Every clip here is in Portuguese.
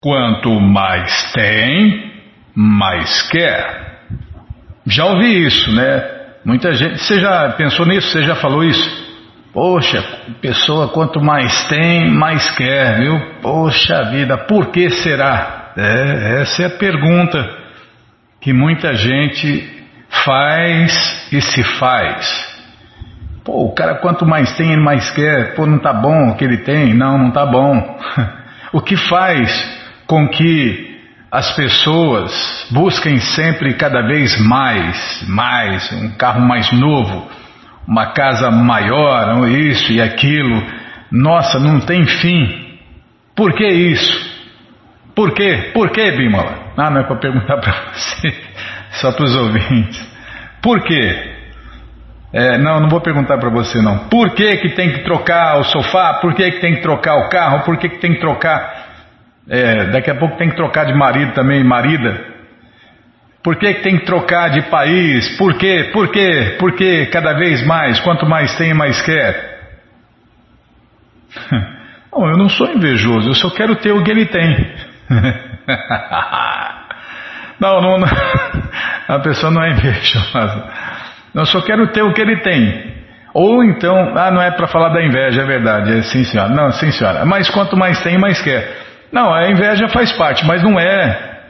Quanto mais tem, mais quer. Já ouvi isso, né? Muita gente... Você já pensou nisso? Você já falou isso? Poxa, pessoa, quanto mais tem, mais quer, viu? Poxa vida, por que será? Essa é a pergunta que muita gente faz e se faz. Pô, o cara quanto mais tem, ele mais quer. Pô, não tá bom o que ele tem? Não tá bom. O que faz com que as pessoas busquem sempre cada vez mais, um carro mais novo, uma casa maior, isso e aquilo. Nossa, não tem fim. Por que isso? Por quê? Por que, Bimala? Não é para perguntar para você, só para os ouvintes. Por quê? Não vou perguntar para você não. Por que que tem que trocar o sofá? Por que que tem que trocar o carro? Por que que tem que trocar... daqui a pouco tem que trocar de marido também, marida. Por que que tem que trocar de país? Por quê? Por quê? Por quê? Cada vez mais, quanto mais tem, mais quer. Não, eu não sou invejoso, eu só quero ter o que ele tem. Não, a pessoa não é invejosa. Eu só quero ter o que ele tem. Ou então, não é para falar da inveja, é verdade, sim senhora. Não, sim senhora, mas quanto mais tem, mais quer. Não, a inveja faz parte, mas não é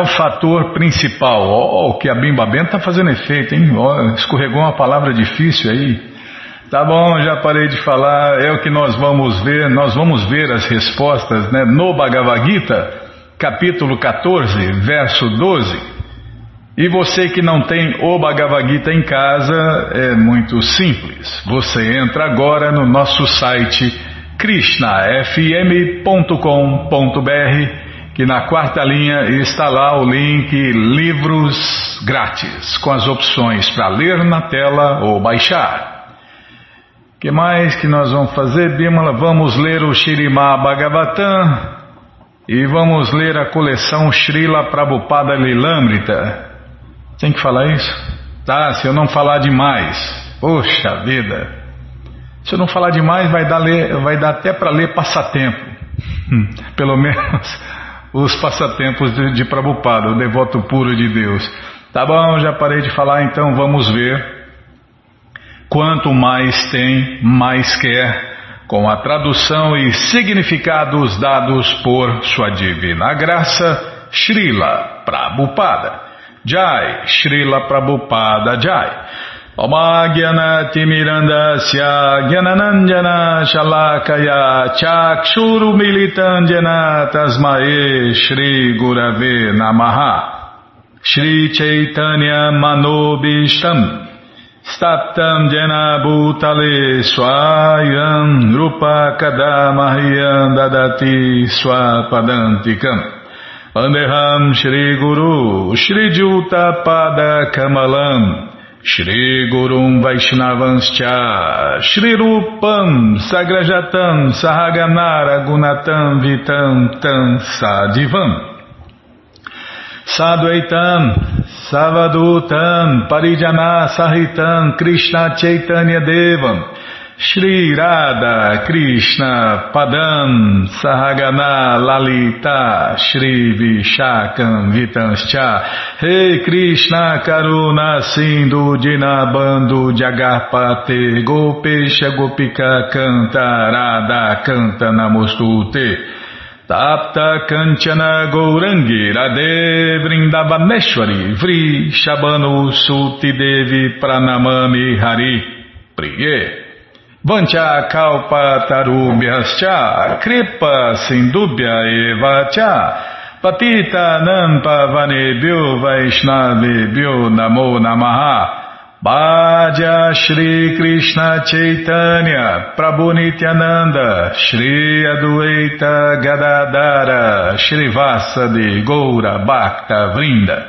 o fator principal. O que a Bimba Bento está fazendo efeito, hein? Escorregou uma palavra difícil aí. Tá bom, já parei de falar, é o que nós vamos ver as respostas, né? No Bhagavad Gita, capítulo 14, verso 12. E você que não tem o Bhagavad Gita em casa, é muito simples. Você entra agora no nosso site KrishnaFM.com.br, que na quarta linha está lá o link Livros Grátis, com as opções para ler na tela ou baixar. O que mais que nós vamos fazer, Bimala? Vamos ler o Śrīmad-Bhāgavatam e vamos ler a coleção Shrila Prabhupada Lilamrita. Tem que falar isso? Tá, se eu não falar demais. Poxa vida! Se eu não falar demais, vai dar até para ler passatempo. Pelo menos os passatempos de Prabhupada, o devoto puro de Deus. Tá bom, já parei de falar, então vamos ver. Quanto mais tem, mais quer, com a tradução e significados dados por sua divina graça, Srila Prabhupada. Jai, Srila Prabhupada Jai. Omagyanatimirandasya Gyananandjana Shalakaya Chakshuru Militandjana Tasmae Shri Gurave Namaha Shri Chaitanya Manobishtam Staptam Jena Bhutale Swayam Rupa Kadamahiyam Dadati Swapadantikam Andeham Shri Guru Shri Juta Pada Kamalam Shri Gurum Vaishnavanscha Shri Rupam Sagrajatam Sahaganara Gunatam Vitam Tam Sadivam Sadvaitam Savadutam Parijana Sahitam Krishna Chaitanya Devam Shri Radha Krishna Padam Sahagana Lalita Shri Vishakam Vitanscha Hey Krishna Karuna Sindhu Dinabandhu Jagarpate Gopesha Gopika Canta Radha Canta Namostute Tapta Kanchana Gourangi Radhe Vrindavaneshwari Vri Shabanu Suti Devi Pranamami Hari Priye Vancha kalpa tarubhyascha kripa sindubhya eva cha patita nam pavanebhyo vaishnavebhyo namo namaha bhaja Shri Krishna Chaitanya Prabhu Nityananda Shri Adwaita Gadadara Shri Vasadi Goura Bhakta Vrinda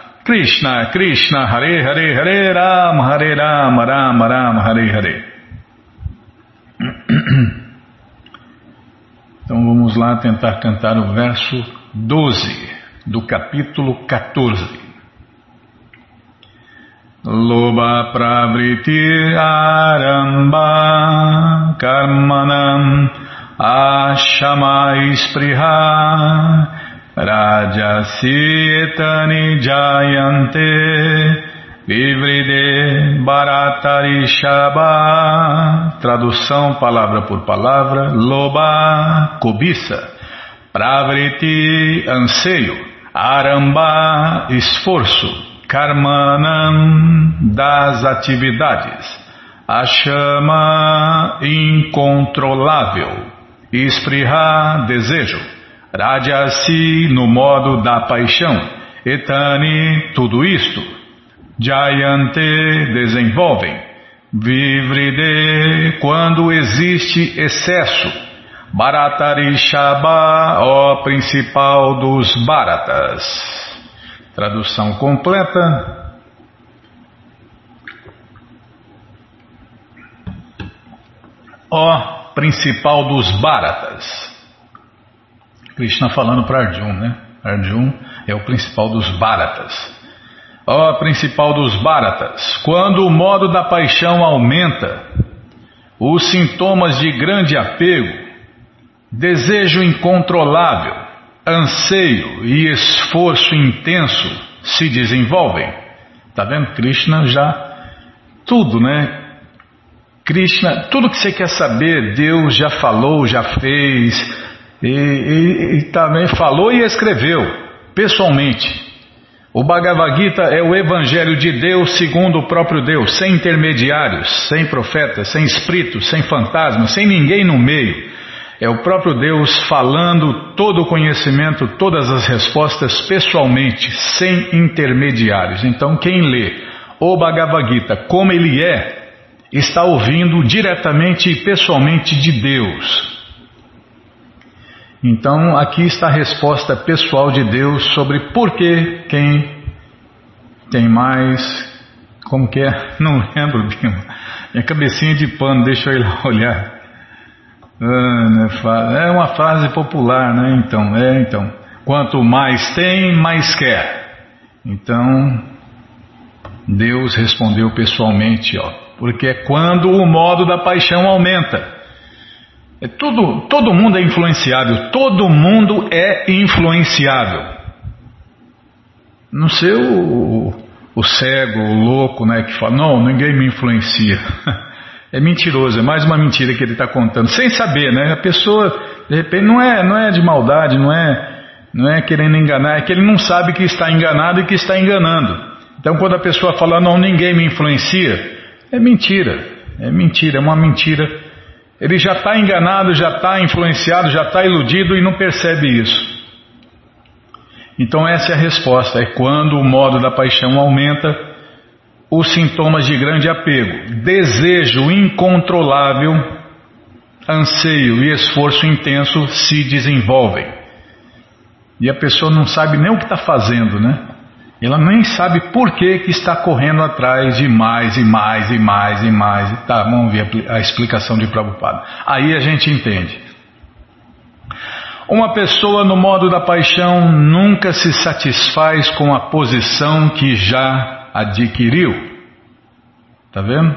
Krishna Krishna, Hare Hare, Hare Rama, Hare Rama, Rama Rama, Hare Hare. Então vamos lá tentar cantar o verso 12 do capítulo 14. Loba pravriti aramba karmanam ashamai spriha rajasietani jayante vivride baratarishaba. Tradução palavra por palavra. Loba, cobiça. Pravriti, anseio. Aramba, esforço. Karmanam, das atividades. Ashama, incontrolável. Spriha, desejo. Rajasi, no modo da paixão. Etani, tudo isto. Jayante, desenvolvem. Vivride, quando existe excesso. Bharatarishaba, ó principal dos Bharatas. Tradução completa. Ó principal dos Bharatas. Krishna falando para Arjuna, né? Arjuna é o principal dos Bharatas. Ó principal dos Bharatas, quando o modo da paixão aumenta, os sintomas de grande apego, desejo incontrolável, anseio e esforço intenso se desenvolvem. Tá vendo? Krishna já... Tudo, né? Krishna, tudo que você quer saber, Deus já falou, já fez. E também falou e escreveu, pessoalmente. O Bhagavad Gita é o evangelho de Deus segundo o próprio Deus, sem intermediários, sem profetas, sem espíritos, sem fantasmas, sem ninguém no meio. É o próprio Deus falando todo o conhecimento, todas as respostas pessoalmente, sem intermediários. Então quem lê o Bhagavad Gita como ele é, está ouvindo diretamente e pessoalmente de Deus. Então aqui está a resposta pessoal de Deus sobre por que quem tem mais... Como que é? Não lembro, Bima. Minha cabecinha de pano, deixa eu ir lá olhar. É uma frase popular, né? Então, quanto mais tem, mais quer. Então, Deus respondeu pessoalmente, ó, porque é quando o modo da paixão aumenta. É tudo, todo mundo é influenciável, Não sei o cego, o louco, né, que fala, não, ninguém me influencia. É mentiroso, é mais uma mentira que ele está contando, sem saber, né? A pessoa, de repente, não é de maldade, não é querendo enganar, é que ele não sabe que está enganado e que está enganando. Então, quando a pessoa fala, não, ninguém me influencia, é mentira, é uma mentira. Ele já está enganado, já está influenciado, já está iludido e não percebe isso. Então, essa é a resposta, é quando o modo da paixão aumenta, os sintomas de grande apego, desejo incontrolável, anseio e esforço intenso se desenvolvem. E a pessoa não sabe nem o que está fazendo, né? Ela nem sabe por que está correndo atrás de mais. Tá, vamos ver a explicação de Prabhupada. Aí a gente entende. Uma pessoa no modo da paixão nunca se satisfaz com a posição que já adquiriu. Tá vendo?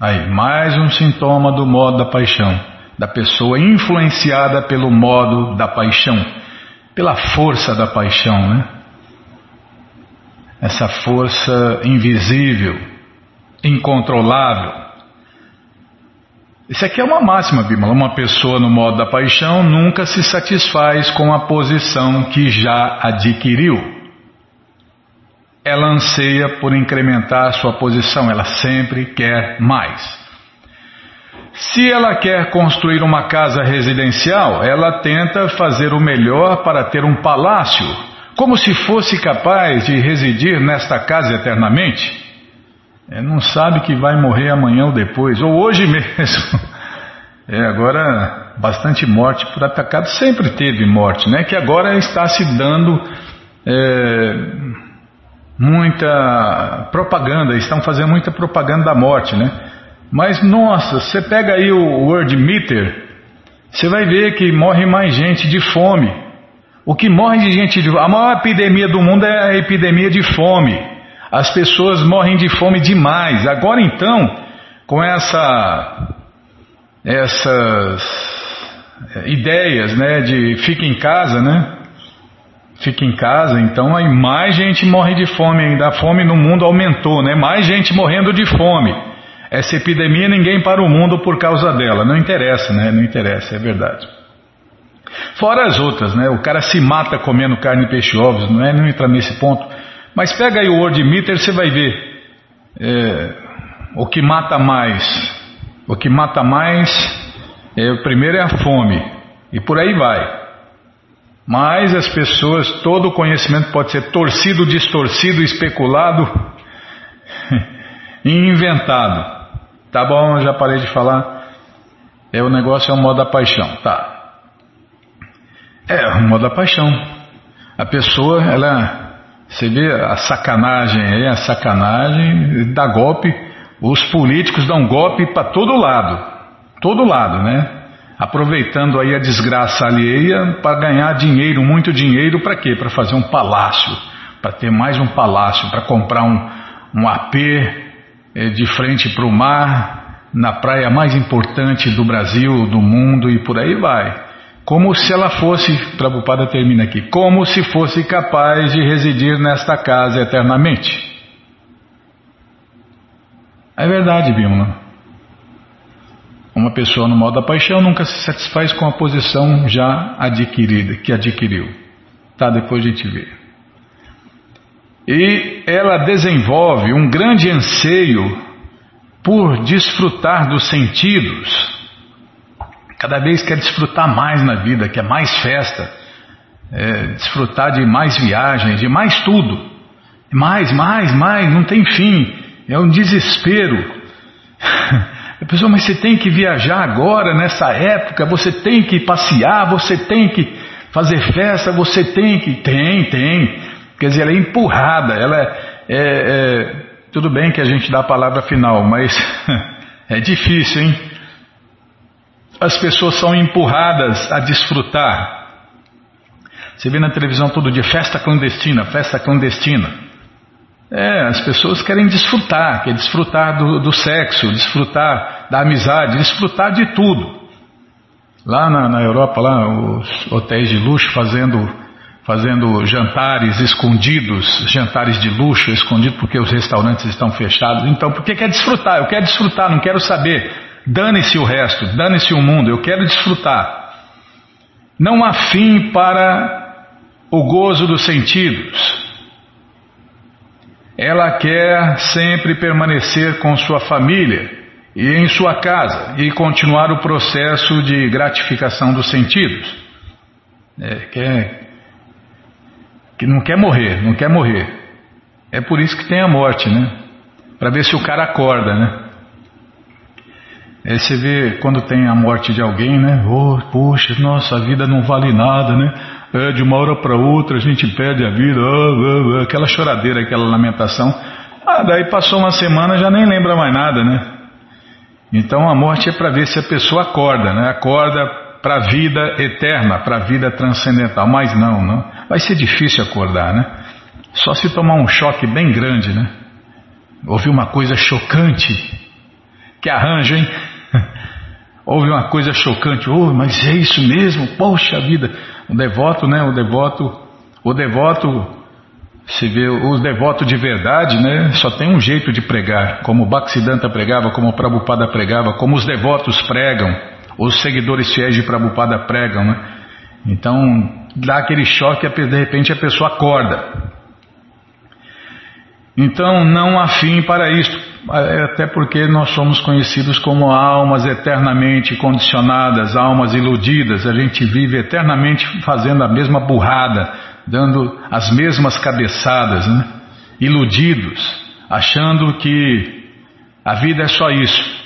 Aí, mais um sintoma do modo da paixão, da pessoa influenciada pelo modo da paixão, pela força da paixão, né? Essa força invisível, incontrolável. Isso aqui é uma máxima, Bimala. Uma pessoa no modo da paixão nunca se satisfaz com a posição que já adquiriu. Ela anseia por incrementar sua posição, ela sempre quer mais. Se ela quer construir uma casa residencial, ela tenta fazer o melhor para ter um palácio, como se fosse capaz de residir nesta casa eternamente. Ela não sabe que vai morrer amanhã ou depois, ou hoje mesmo. Agora bastante morte por atacado, sempre teve morte, né? Que agora está se dando muita propaganda, estão fazendo muita propaganda da morte, né? Mas nossa, você pega aí o World Meter, você vai ver que morre mais gente de fome. O que morre de gente de fome? A maior epidemia do mundo é a epidemia de fome. As pessoas morrem de fome demais. Agora então, com essas ideias, né, de fica em casa, né? Fica em casa, então aí mais gente morre de fome ainda. A fome no mundo aumentou, né? Mais gente morrendo de fome. Essa epidemia ninguém para o mundo por causa dela. Não interessa, né? Não interessa, é verdade. Fora as outras, né? O cara se mata comendo carne e peixe e ovos, não é? Não entra nesse ponto. Mas pega aí o World Meter, você vai ver o que mata mais. O que mata mais, o primeiro é a fome, e por aí vai. Mas as pessoas, todo o conhecimento pode ser torcido, distorcido, especulado e inventado. Tá bom, já parei de falar. O negócio é o modo da paixão, tá? O modo da paixão. A pessoa, você vê a sacanagem aí, a sacanagem, dá golpe. Os políticos dão golpe para todo lado, né? Aproveitando aí a desgraça alheia para ganhar dinheiro, muito dinheiro, para quê? Para fazer um palácio, para ter mais um palácio, para comprar um AP de frente para o mar, na praia mais importante do Brasil, do mundo e por aí vai. Como se ela fosse, Prabhupada termina aqui, como se fosse capaz de residir nesta casa eternamente. É verdade, Bimala. Uma pessoa no modo da paixão nunca se satisfaz com a posição já adquirida, que adquiriu. Tá, depois a gente vê. E ela desenvolve um grande anseio por desfrutar dos sentidos. Cada vez quer desfrutar mais na vida, quer mais festa, desfrutar de mais viagens, de mais tudo. Mais, não tem fim. É um desespero. A pessoa, mas você tem que viajar agora, nessa época, você tem que passear, você tem que fazer festa, você tem que... Tem. Quer dizer, ela é empurrada, tudo bem que a gente dá a palavra final, mas é difícil, hein? As pessoas são empurradas a desfrutar. Você vê na televisão todo dia, festa clandestina. As pessoas querem desfrutar, do sexo, desfrutar da amizade, desfrutar de tudo. Lá na Europa, lá os hotéis de luxo fazendo jantares escondidos, jantares de luxo escondidos porque os restaurantes estão fechados. Então, porque quer desfrutar? Eu quero desfrutar, não quero saber. Dane-se o resto, dane-se o mundo, eu quero desfrutar. Não há fim para o gozo dos sentidos. Ela quer sempre permanecer com sua família e em sua casa e continuar o processo de gratificação dos sentidos. Que não quer morrer. É por isso que tem a morte, né? Para ver se o cara acorda, né? Aí você vê quando tem a morte de alguém, né? Poxa, nossa, a vida não vale nada, né? De uma hora para outra a gente perde a vida, aquela choradeira, aquela lamentação. Daí passou uma semana, já nem lembra mais nada, né? Então a morte é para ver se a pessoa acorda, né? Acorda para a vida eterna, para a vida transcendental. Mas não. Vai ser difícil acordar, né? Só se tomar um choque bem grande, né? Houve uma coisa chocante. Que arranjo, hein? Houve uma coisa chocante, mas é isso mesmo, poxa vida. O devoto de verdade, né? Só tem um jeito de pregar, como o Bhaktisiddhanta pregava, como o Prabhupada pregava, como os devotos pregam, os seguidores fiéis de Prabhupada pregam, né? Então dá aquele choque, de repente a pessoa acorda. Então não há fim para isto. Até porque nós somos conhecidos como almas eternamente condicionadas, almas iludidas. A gente vive eternamente fazendo a mesma burrada, dando as mesmas cabeçadas, né? Iludidos, achando que a vida é só isso,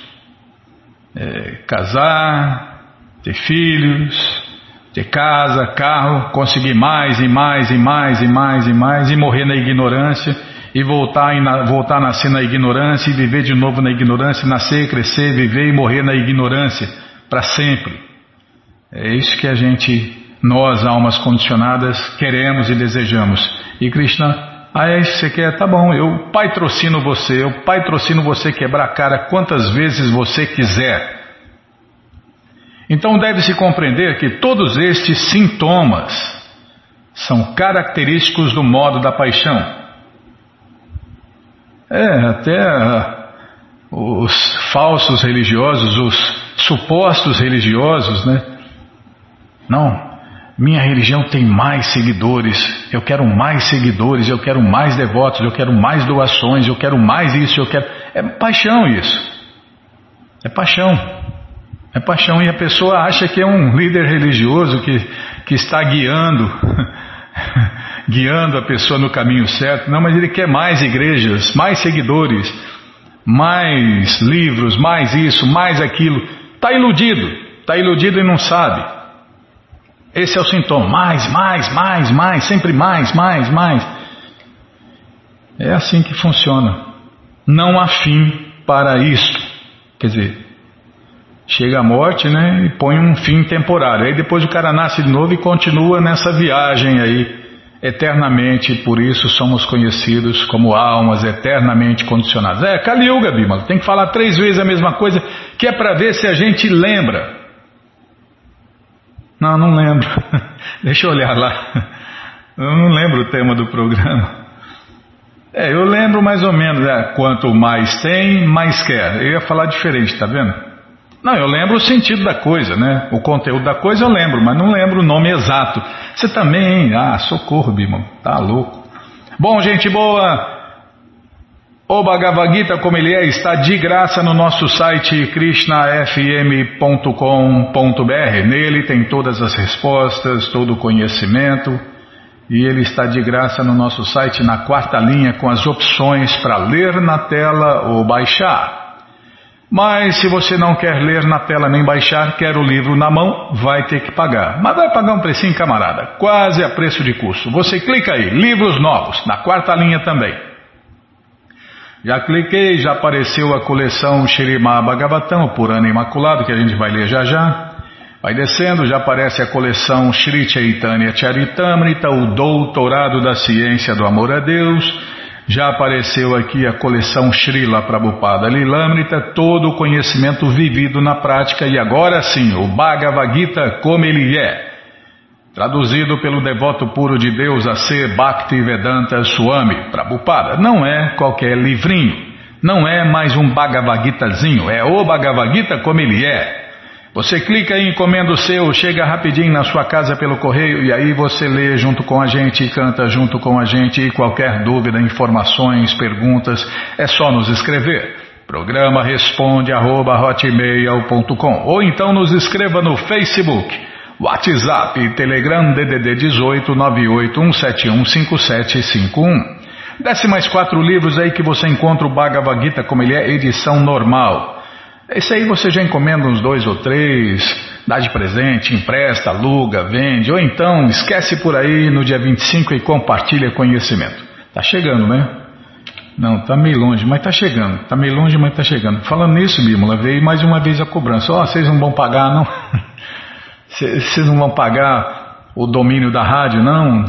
casar, ter filhos, ter casa, carro, conseguir mais e mais e mais e mais e mais e morrer na ignorância e voltar a nascer na ignorância e viver de novo na ignorância, nascer, crescer, viver e morrer na ignorância para sempre. É isso que a gente, nós, almas condicionadas, queremos e desejamos. E Krishna... Aí você quer, tá bom, eu patrocino você quebrar a cara quantas vezes você quiser. Então deve-se compreender que todos estes sintomas são característicos do modo da paixão. Até os falsos religiosos, os supostos religiosos, né? Não. Minha religião tem mais seguidores, eu quero mais seguidores, eu quero mais devotos, eu quero mais doações, eu quero mais isso, eu quero... É paixão isso. É paixão. É paixão. E a pessoa acha que é um líder religioso que está guiando a pessoa no caminho certo. Não, mas ele quer mais igrejas, mais seguidores, mais livros, mais isso, mais aquilo. Está iludido e não sabe. Esse é o sintoma, mais, sempre mais. É assim que funciona. Não há fim para isto. Quer dizer, chega a morte, né, e põe um fim temporário. Aí depois o cara nasce de novo e continua nessa viagem aí eternamente. Por isso somos conhecidos como almas eternamente condicionadas. É Kali Yuga, Bima. Tem que falar 3 vezes a mesma coisa, que é para ver se a gente lembra. Não lembro. Deixa eu olhar lá. Eu não lembro o tema do programa. Eu lembro mais ou menos. Quanto mais tem, mais quer. Eu ia falar diferente, tá vendo? Não, eu lembro o sentido da coisa, né? O conteúdo da coisa eu lembro, mas não lembro o nome exato. Você também, hein? Socorro, Bimão. Tá louco. Bom, gente boa. O Bhagavad Gita, como ele é, está de graça no nosso site KrishnaFM.com.br. Nele tem todas as respostas, todo o conhecimento, e ele está de graça no nosso site na 4ª linha com as opções para ler na tela ou baixar. Mas se você não quer ler na tela nem baixar, quer o livro na mão, vai ter que pagar. Mas vai pagar um precinho, camarada, quase a preço de custo. Você clica aí, livros novos, na 4ª linha também. Já cliquei, já apareceu a coleção Śrīmad-Bhāgavatam, o Purana Imaculado, que a gente vai ler já já. Vai descendo, já aparece a coleção Śrī Chaitanya Charitamrita, o Doutorado da Ciência do Amor a Deus. Já apareceu aqui a coleção Shrila Prabhupada Lilamrita, todo o conhecimento vivido na prática. E agora sim, o Bhagavad Gita como ele é. Traduzido pelo devoto puro de Deus A.C. Bhaktivedanta Swami Prabhupada. Não é qualquer livrinho, não é mais um Bhagavad Gitazinho, é o Bhagavad Gita como ele é. Você clica aí, encomenda o seu, chega rapidinho na sua casa pelo correio e aí você lê junto com a gente, canta junto com a gente, e qualquer dúvida, informações, perguntas, é só nos escrever. Programa responde@hotmail.com, ou então nos escreva no Facebook, WhatsApp e Telegram DDD 18981715751. Desce mais 4 livros aí que você encontra o Bhagavad Gita como ele é, edição normal. Esse aí você já encomenda uns 2 ou 3, dá de presente, empresta, aluga, vende, ou então esquece por aí no dia 25 e compartilha conhecimento. Tá chegando, né? Não, tá meio longe, mas tá chegando. Falando nisso, Bímola, veio mais uma vez a cobrança. Vocês não vão pagar, não? Vocês não vão pagar o domínio da rádio, não?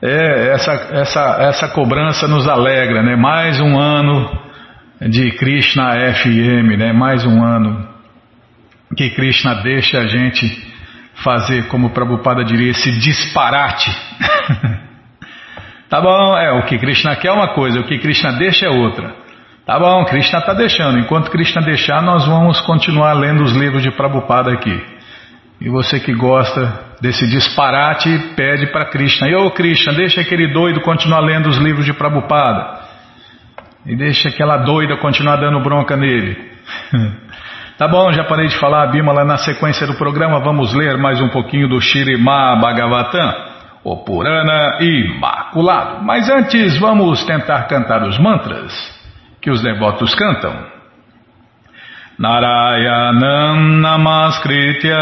Essa cobrança nos alegra, né? Mais um ano de Krishna FM, né? Mais um ano que Krishna deixa a gente fazer, como o Prabhupada diria, esse disparate. Tá bom, o que Krishna quer é uma coisa, o que Krishna deixa é outra. Tá bom, Krishna está deixando. Enquanto Krishna deixar, nós vamos continuar lendo os livros de Prabhupada aqui. E você que gosta desse disparate, pede para Krishna. E Krishna, deixa aquele doido continuar lendo os livros de Prabhupada. E deixa aquela doida continuar dando bronca nele. Tá bom, já parei de falar, Bimala. Na sequência do programa, vamos ler mais um pouquinho do Śrīmad-Bhāgavatam, o Purana Imaculado. Mas antes, vamos tentar cantar os mantras que os devotos cantam. Narayanam namaskritya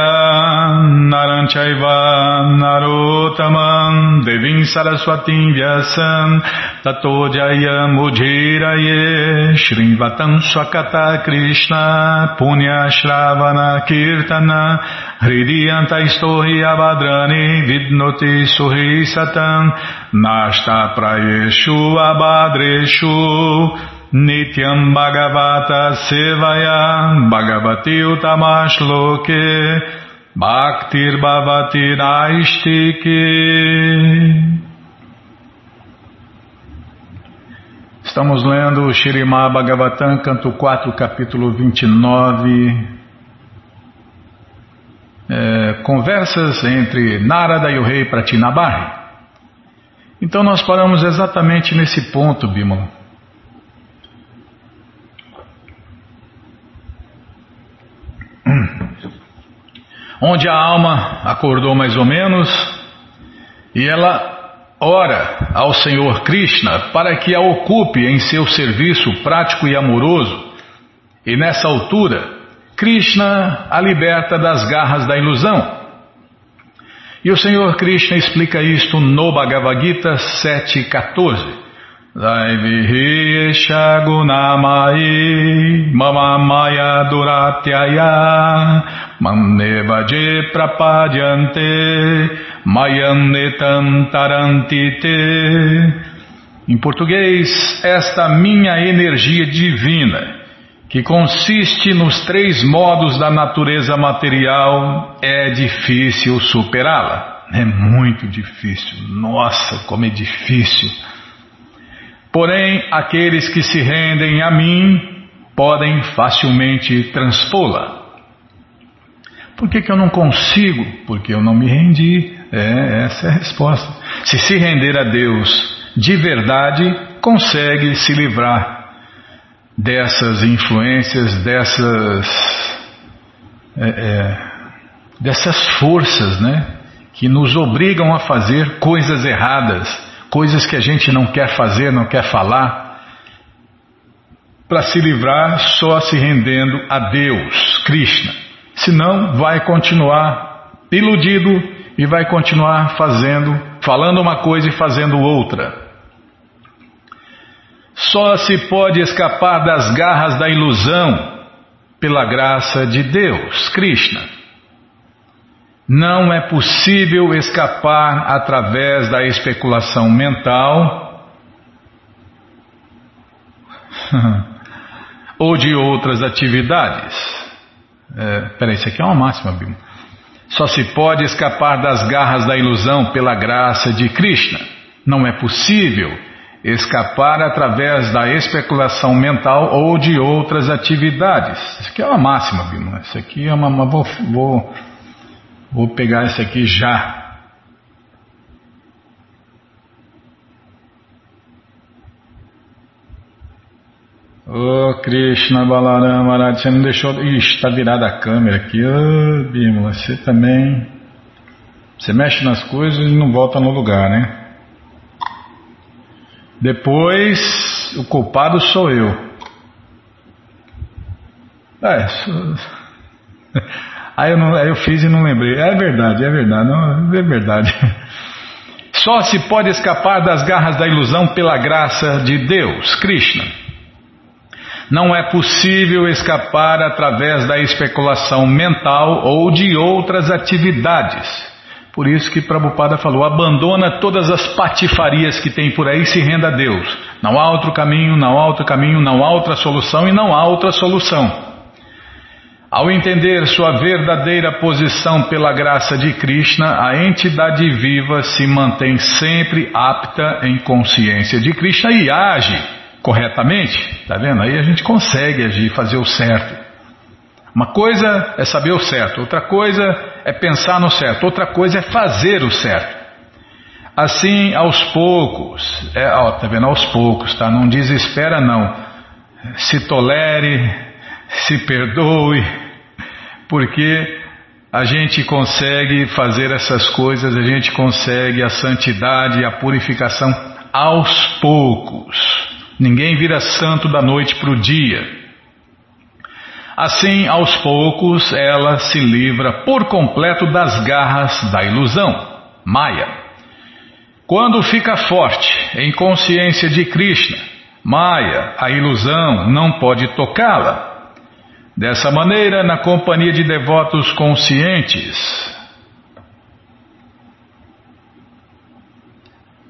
naranchaiva narotamam devim saraswatim vyasam tato jayam ujhiraye shrivatam swakata krishna punya shravana kirtana hridiyanta istohi avadrani vidnoti suhi satam nashta prayeshu abhadreshu Nityam Bhagavata Sevaya Bhagavati Utamash Loke Bhaktir Bhavati Naistike. Estamos lendo o Śrīmad-Bhāgavatam, canto 4, capítulo 29. Conversas entre Narada e o rei Pratinabarri. Então nós paramos exatamente nesse ponto, Bimala. Onde a alma acordou mais ou menos e ela ora ao Senhor Krishna para que a ocupe em seu serviço prático e amoroso, e nessa altura Krishna a liberta das garras da ilusão. E o Senhor Krishna explica isto no Bhagavad Gita 7.14. Daivihi shagunamai mama maya duratyaya mamnevaje prapadyante mayanetam tarantite. Em português, esta minha energia divina, que consiste nos três modos da natureza material, é difícil superá-la. É muito difícil. Nossa, como é difícil. Porém, aqueles que se rendem a mim podem facilmente transpô-la. Por que eu não consigo? Porque eu não me rendi. Essa é a resposta. Se render a Deus de verdade, consegue se livrar dessas influências, dessas forças, né, que nos obrigam a fazer coisas erradas. Coisas que a gente não quer fazer, não quer falar. Para se livrar, só se rendendo a Deus, Krishna. Senão vai continuar iludido e vai continuar falando uma coisa e fazendo outra. Só se pode escapar das garras da ilusão pela graça de Deus, Krishna. Não é possível escapar através da especulação mental ou de outras atividades. Isso aqui é uma máxima, Bima. Só se pode escapar das garras da ilusão pela graça de Krishna. Não é possível escapar através da especulação mental ou de outras atividades. Isso aqui é uma máxima, Bima. Isso aqui é uma... Vou pegar essa aqui já. Ô Krishna Balarama Arati, você não deixou... Ixi, está virada a câmera aqui. Ô Bima, você também... Você mexe nas coisas e não volta no lugar, né? Depois, o culpado sou eu. Aí eu fiz e não lembrei. É verdade. Só se pode escapar das garras da ilusão pela graça de Deus, Krishna. Não é possível escapar através da especulação mental ou de outras atividades. Por isso que Prabhupada falou, abandona todas as patifarias que tem por aí e se renda a Deus. Não há outro caminho, não há outro caminho, não há outra solução e não há outra solução. Ao entender sua verdadeira posição pela graça de Krishna, a entidade viva se mantém sempre apta em consciência de Krishna e age corretamente. Tá vendo? Aí a gente consegue agir, fazer o certo. Uma coisa é saber o certo, outra coisa é pensar no certo, outra coisa é fazer o certo. Assim, aos poucos, tá vendo? Aos poucos, tá? Não desespera, não. Se tolere... Se perdoe, porque a gente consegue fazer essas coisas, a gente consegue a santidade, a purificação aos poucos. Ninguém vira santo da noite para o dia. Assim, aos poucos, ela se livra por completo das garras da ilusão, Maya. Quando fica forte em consciência de Krishna, Maya, a ilusão, não pode tocá-la. Dessa maneira, na companhia de devotos conscientes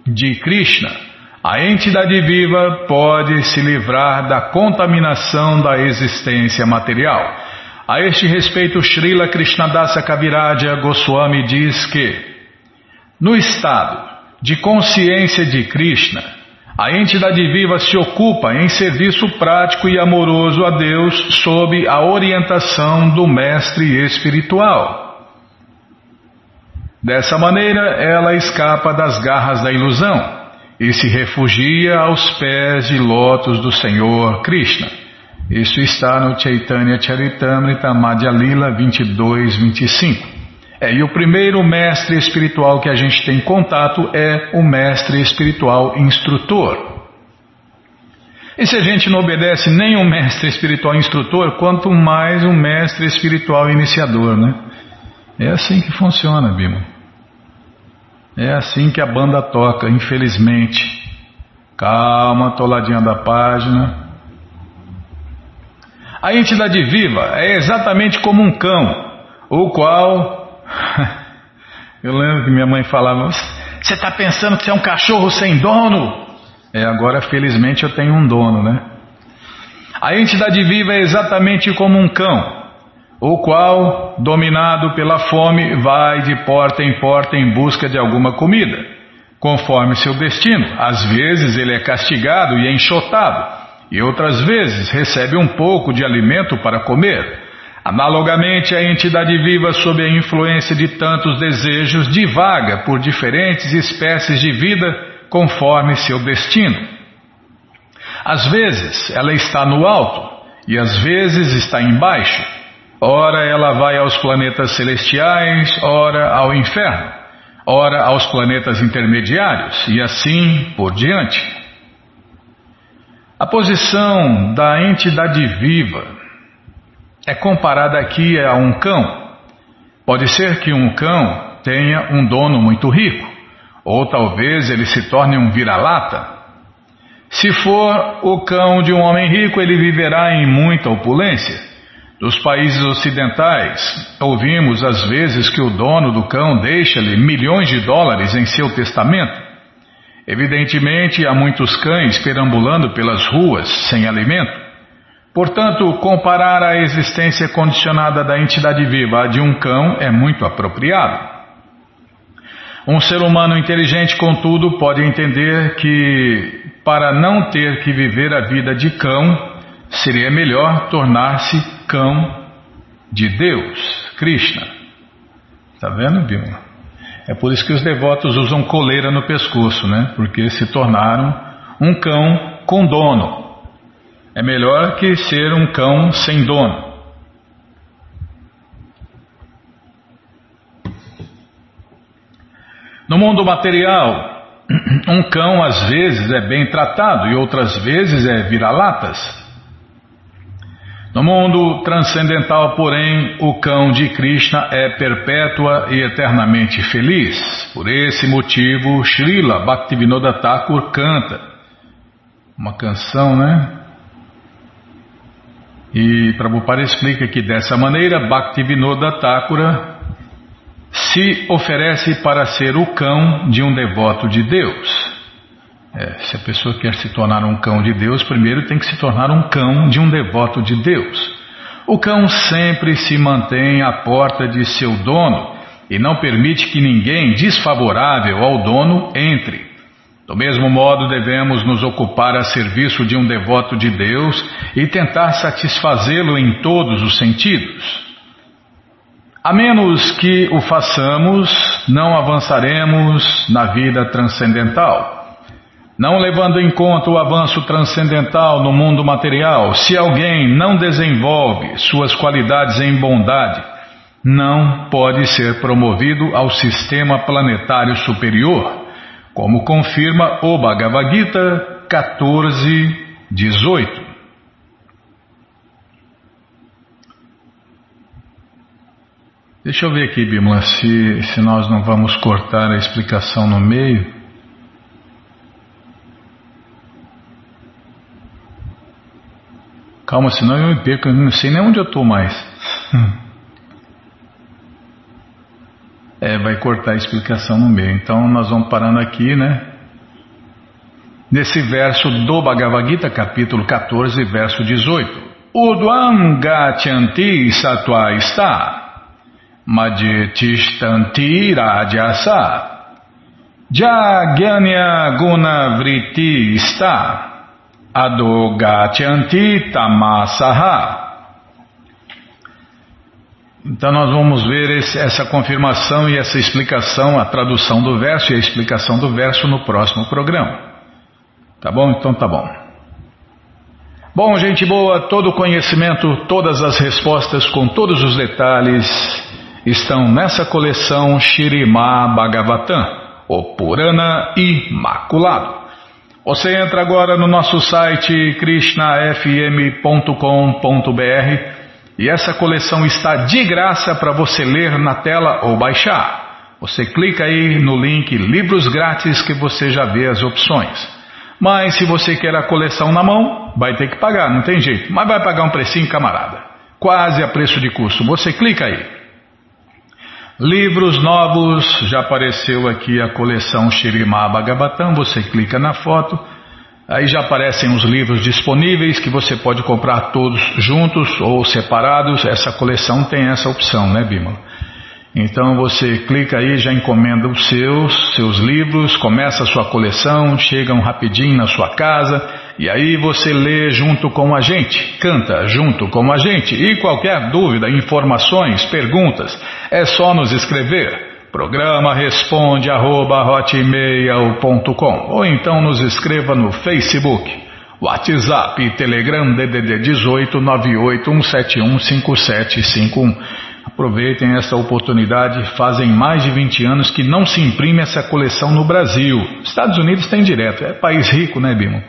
de Krishna, a entidade viva pode se livrar da contaminação da existência material. A este respeito, Shrila Krishnadasa Kaviraja Goswami diz que, no estado de consciência de Krishna, a entidade viva se ocupa em serviço prático e amoroso a Deus sob a orientação do mestre espiritual. Dessa maneira, ela escapa das garras da ilusão e se refugia aos pés de lótus do Senhor Krishna. Isso está no Chaitanya Charitamrita, Madhya Lila 22:25. E o primeiro mestre espiritual que a gente tem contato é o mestre espiritual instrutor. E se a gente não obedece nem um mestre espiritual instrutor, quanto mais um mestre espiritual iniciador, né? É assim que funciona, Bima. É assim que a banda toca, infelizmente. Calma, toladinha da página. A entidade viva é exatamente como um cão, o qual... Eu lembro que minha mãe falava: você está pensando que você é um cachorro sem dono? Agora felizmente eu tenho um dono, né? A entidade viva é exatamente como um cão, o qual, dominado pela fome, vai de porta em porta em busca de alguma comida, conforme seu destino. Às vezes ele é castigado e enxotado, e outras vezes recebe um pouco de alimento para comer. Analogamente, a entidade viva, sob a influência de tantos desejos, divaga por diferentes espécies de vida conforme seu destino. Às vezes ela está no alto e às vezes está embaixo. Ora ela vai aos planetas celestiais, ora ao inferno, ora aos planetas intermediários, e assim por diante. A posição da entidade viva é comparada aqui a um cão. Pode ser que um cão tenha um dono muito rico, ou talvez ele se torne um vira-lata. Se for o cão de um homem rico, ele viverá em muita opulência. Dos países ocidentais, ouvimos às vezes que o dono do cão deixa-lhe $milhões em seu testamento. Evidentemente, há muitos cães perambulando pelas ruas sem alimento. Portanto, comparar a existência condicionada da entidade viva à de um cão é muito apropriado. Um ser humano inteligente, contudo, pode entender que, para não ter que viver a vida de cão, seria melhor tornar-se cão de Deus, Krishna. Tá vendo, Bima? É por isso que os devotos usam coleira no pescoço, né? Porque se tornaram um cão com dono. É melhor que ser um cão sem dono. No mundo material, um cão às vezes é bem tratado e outras vezes é vira-latas. No mundo transcendental, porém, o cão de Krishna é perpétua e eternamente feliz. Por esse motivo, Shrila Bhaktivinoda Thakur canta uma canção, né? E Prabhupada explica que dessa maneira Bhaktivinoda Thakur se oferece para ser o cão de um devoto de Deus. Se a pessoa quer se tornar um cão de Deus, primeiro tem que se tornar um cão de um devoto de Deus. O cão sempre se mantém à porta de seu dono e não permite que ninguém desfavorável ao dono entre. Do mesmo modo, devemos nos ocupar a serviço de um devoto de Deus e tentar satisfazê-lo em todos os sentidos. A menos que o façamos, não avançaremos na vida transcendental. Não levando em conta o avanço transcendental no mundo material, se alguém não desenvolve suas qualidades em bondade, não pode ser promovido ao sistema planetário superior, como confirma o Bhagavad Gita 14:18. Deixa eu ver aqui, Bimla, se nós não vamos cortar a explicação no meio. Calma, senão eu me perco, eu não sei nem onde eu estou mais. Vai cortar a explicação no meio. Então nós vamos parando aqui, né? Nesse verso do Bhagavad Gita, capítulo 14, verso 18. Udvam gachanti sattva está madhetistanti rajasa jagyanya gunavriti está adogachanti tamasaha. Então nós vamos ver essa confirmação e essa explicação, a tradução do verso e a explicação do verso no próximo programa. Tá bom? Então tá bom. Bom, gente boa, todo o conhecimento, todas as respostas com todos os detalhes estão nessa coleção Śrīmad-Bhāgavatam, o Purana Imaculado. Você entra agora no nosso site KrishnaFM.com.br e essa coleção está de graça para você ler na tela ou baixar. Você clica aí no link Livros Grátis que você já vê as opções. Mas se você quer a coleção na mão, vai ter que pagar, não tem jeito. Mas vai pagar um precinho, camarada. Quase a preço de custo. Você clica aí. Livros novos, já apareceu aqui a coleção Śrīmad-Bhāgavatam. Você clica na foto. Aí já aparecem os livros disponíveis que você pode comprar todos juntos ou separados. Essa coleção tem essa opção, né, Bimala? Então você clica aí, já encomenda os seus livros, começa a sua coleção, chegam rapidinho na sua casa e aí você lê junto com a gente, canta junto com a gente. E qualquer dúvida, informações, perguntas, é só nos escrever. Programa responde@hotmail.com ou então nos escreva no Facebook, WhatsApp e Telegram DDD 18981715751. Aproveitem esta oportunidade, fazem mais de 20 anos que não se imprime essa coleção no Brasil. Estados Unidos tem direto, é país rico, né, Bimo?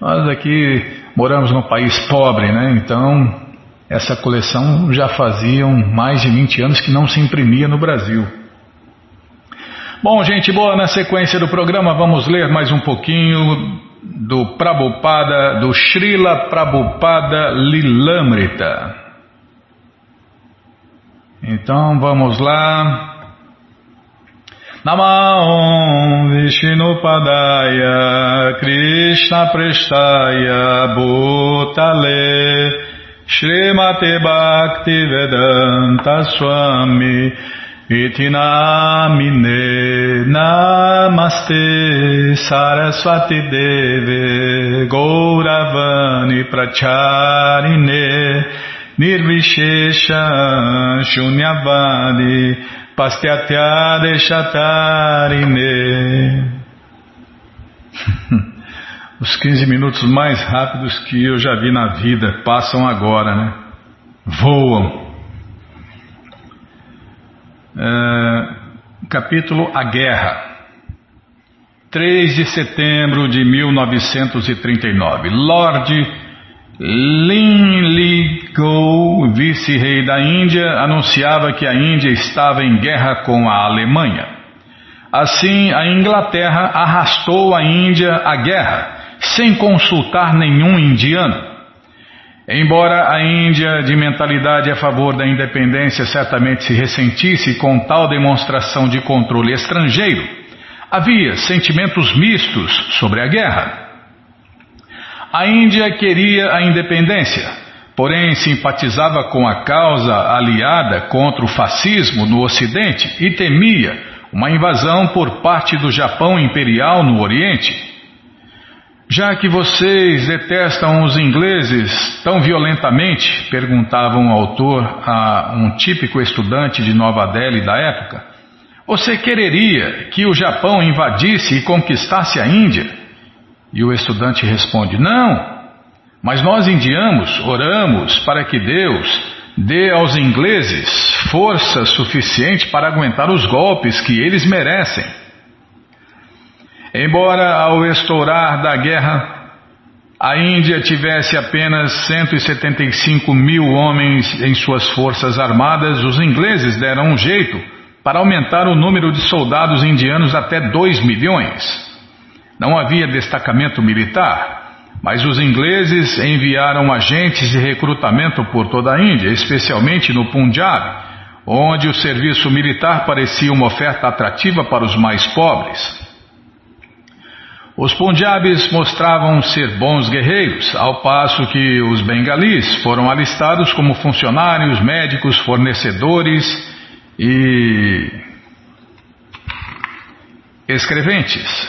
Nós aqui moramos num país pobre, né? Então, essa coleção já faziam mais de 20 anos que não se imprimia no Brasil. Bom, gente boa, na sequência do programa vamos ler mais um pouquinho do Prabhupada, do Shrila Prabhupada Lilamrita. Então vamos lá. Namah Vishnupadaya Krishna Prestaya Bhutale Shrimate Bhaktivedanta Swami Iti Namine Namaste Saraswati Deve Gauravani Pracharine Nirvishesha Shunyavadi Pastyatya Shatarine. Os 15 minutos mais rápidos que eu já vi na vida passam agora, né? Voam. Capítulo A Guerra. 3 de setembro de 1939. Lord Linlithgow, vice-rei da Índia, anunciava que a Índia estava em guerra com a Alemanha. Assim, a Inglaterra arrastou a Índia à guerra, sem consultar nenhum indiano. Embora a Índia, de mentalidade a favor da independência, certamente se ressentisse com tal demonstração de controle estrangeiro, havia sentimentos mistos sobre a guerra. A Índia queria a independência, porém simpatizava com a causa aliada contra o fascismo no Ocidente e temia uma invasão por parte do Japão imperial no Oriente. Já que vocês detestam os ingleses tão violentamente, perguntava um autor a um típico estudante de Nova Delhi da época, você quereria que o Japão invadisse e conquistasse a Índia? E o estudante responde, não, mas nós indianos oramos para que Deus dê aos ingleses força suficiente para aguentar os golpes que eles merecem. Embora ao estourar da guerra, a Índia tivesse apenas 175 mil homens em suas forças armadas, os ingleses deram um jeito para aumentar o número de soldados indianos até 2 milhões. Não havia destacamento militar, mas os ingleses enviaram agentes de recrutamento por toda a Índia, especialmente no Punjab, onde o serviço militar parecia uma oferta atrativa para os mais pobres. Os Punjabis mostravam ser bons guerreiros, ao passo que os bengalis foram alistados como funcionários, médicos, fornecedores e escreventes.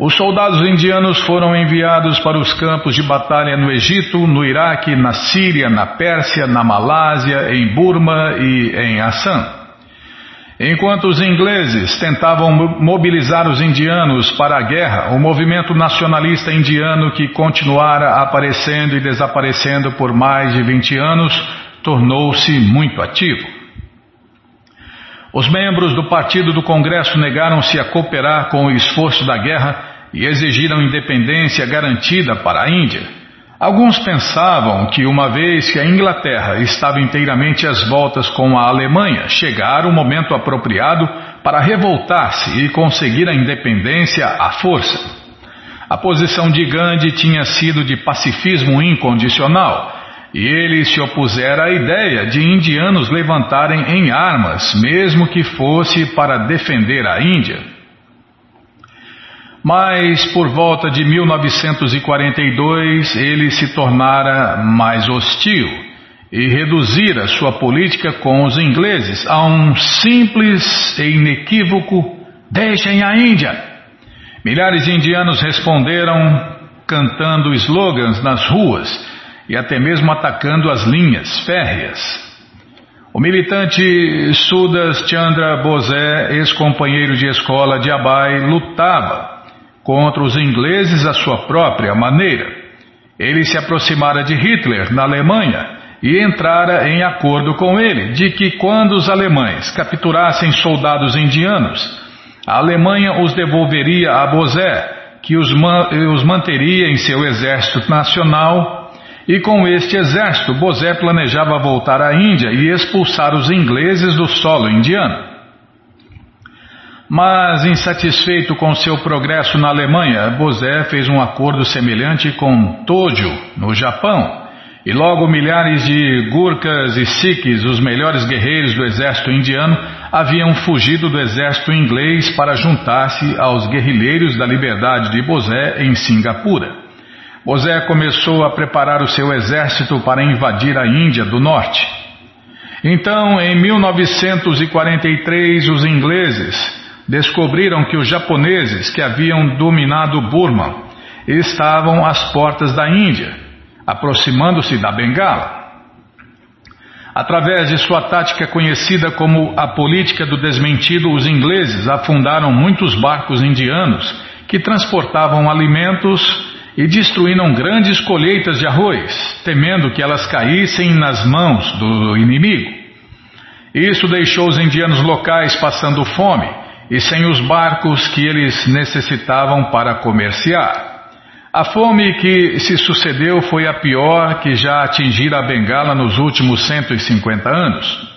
Os soldados indianos foram enviados para os campos de batalha no Egito, no Iraque, na Síria, na Pérsia, na Malásia, em Burma e em Assam. Enquanto os ingleses tentavam mobilizar os indianos para a guerra, o movimento nacionalista indiano, que continuara aparecendo e desaparecendo por mais de 20 anos, tornou-se muito ativo. Os membros do Partido do Congresso negaram-se a cooperar com o esforço da guerra e exigiram independência garantida para a Índia. Alguns pensavam que, uma vez que a Inglaterra estava inteiramente às voltas com a Alemanha, chegara o momento apropriado para revoltar-se e conseguir a independência à força. A posição de Gandhi tinha sido de pacifismo incondicional, e ele se opusera à ideia de indianos levantarem em armas, mesmo que fosse para defender a Índia. Mas, por volta de 1942, ele se tornara mais hostil e reduzira sua política com os ingleses a um simples e inequívoco "Deixem a Índia!". Milhares de indianos responderam cantando slogans nas ruas e até mesmo atacando as linhas férreas. O militante Subhas Chandra Bose, ex-companheiro de escola de Abhay, lutava contra os ingleses à sua própria maneira. Ele se aproximara de Hitler na Alemanha e entrara em acordo com ele de que, quando os alemães capturassem soldados indianos, a Alemanha os devolveria a Bose, que os manteria em seu exército nacional, e com este exército Bose planejava voltar à Índia e expulsar os ingleses do solo indiano. Mas, insatisfeito com seu progresso na Alemanha, Bose fez um acordo semelhante com Tojo, no Japão, e logo milhares de Gurkhas e Sikhs, os melhores guerreiros do exército indiano, haviam fugido do exército inglês para juntar-se aos guerrilheiros da liberdade de Bose em Singapura. Bose começou a preparar o seu exército para invadir a Índia do Norte. Então, em 1943, os ingleses descobriram que os japoneses, que haviam dominado Burma, estavam às portas da Índia, aproximando-se da Bengala. Através de sua tática conhecida como a política do desmentido, os ingleses afundaram muitos barcos indianos que transportavam alimentos e destruíram grandes colheitas de arroz, temendo que elas caíssem nas mãos do inimigo. Isso deixou os indianos locais passando fome e sem os barcos que eles necessitavam para comerciar. A fome que se sucedeu foi a pior que já atingira a Bengala nos últimos 150 anos.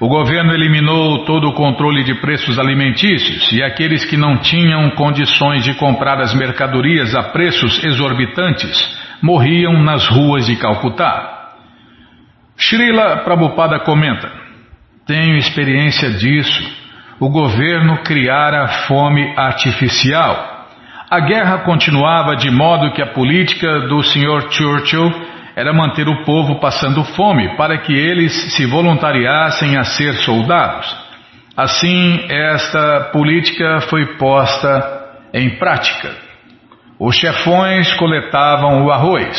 O governo eliminou todo o controle de preços alimentícios e aqueles que não tinham condições de comprar as mercadorias a preços exorbitantes morriam nas ruas de Calcutá. Shrila Prabhupada comenta: "Tenho experiência disso. O governo criara fome artificial. A guerra continuava de modo que a política do Sr. Churchill era manter o povo passando fome para que eles se voluntariassem a ser soldados. Assim, esta política foi posta em prática. Os chefões coletavam o arroz.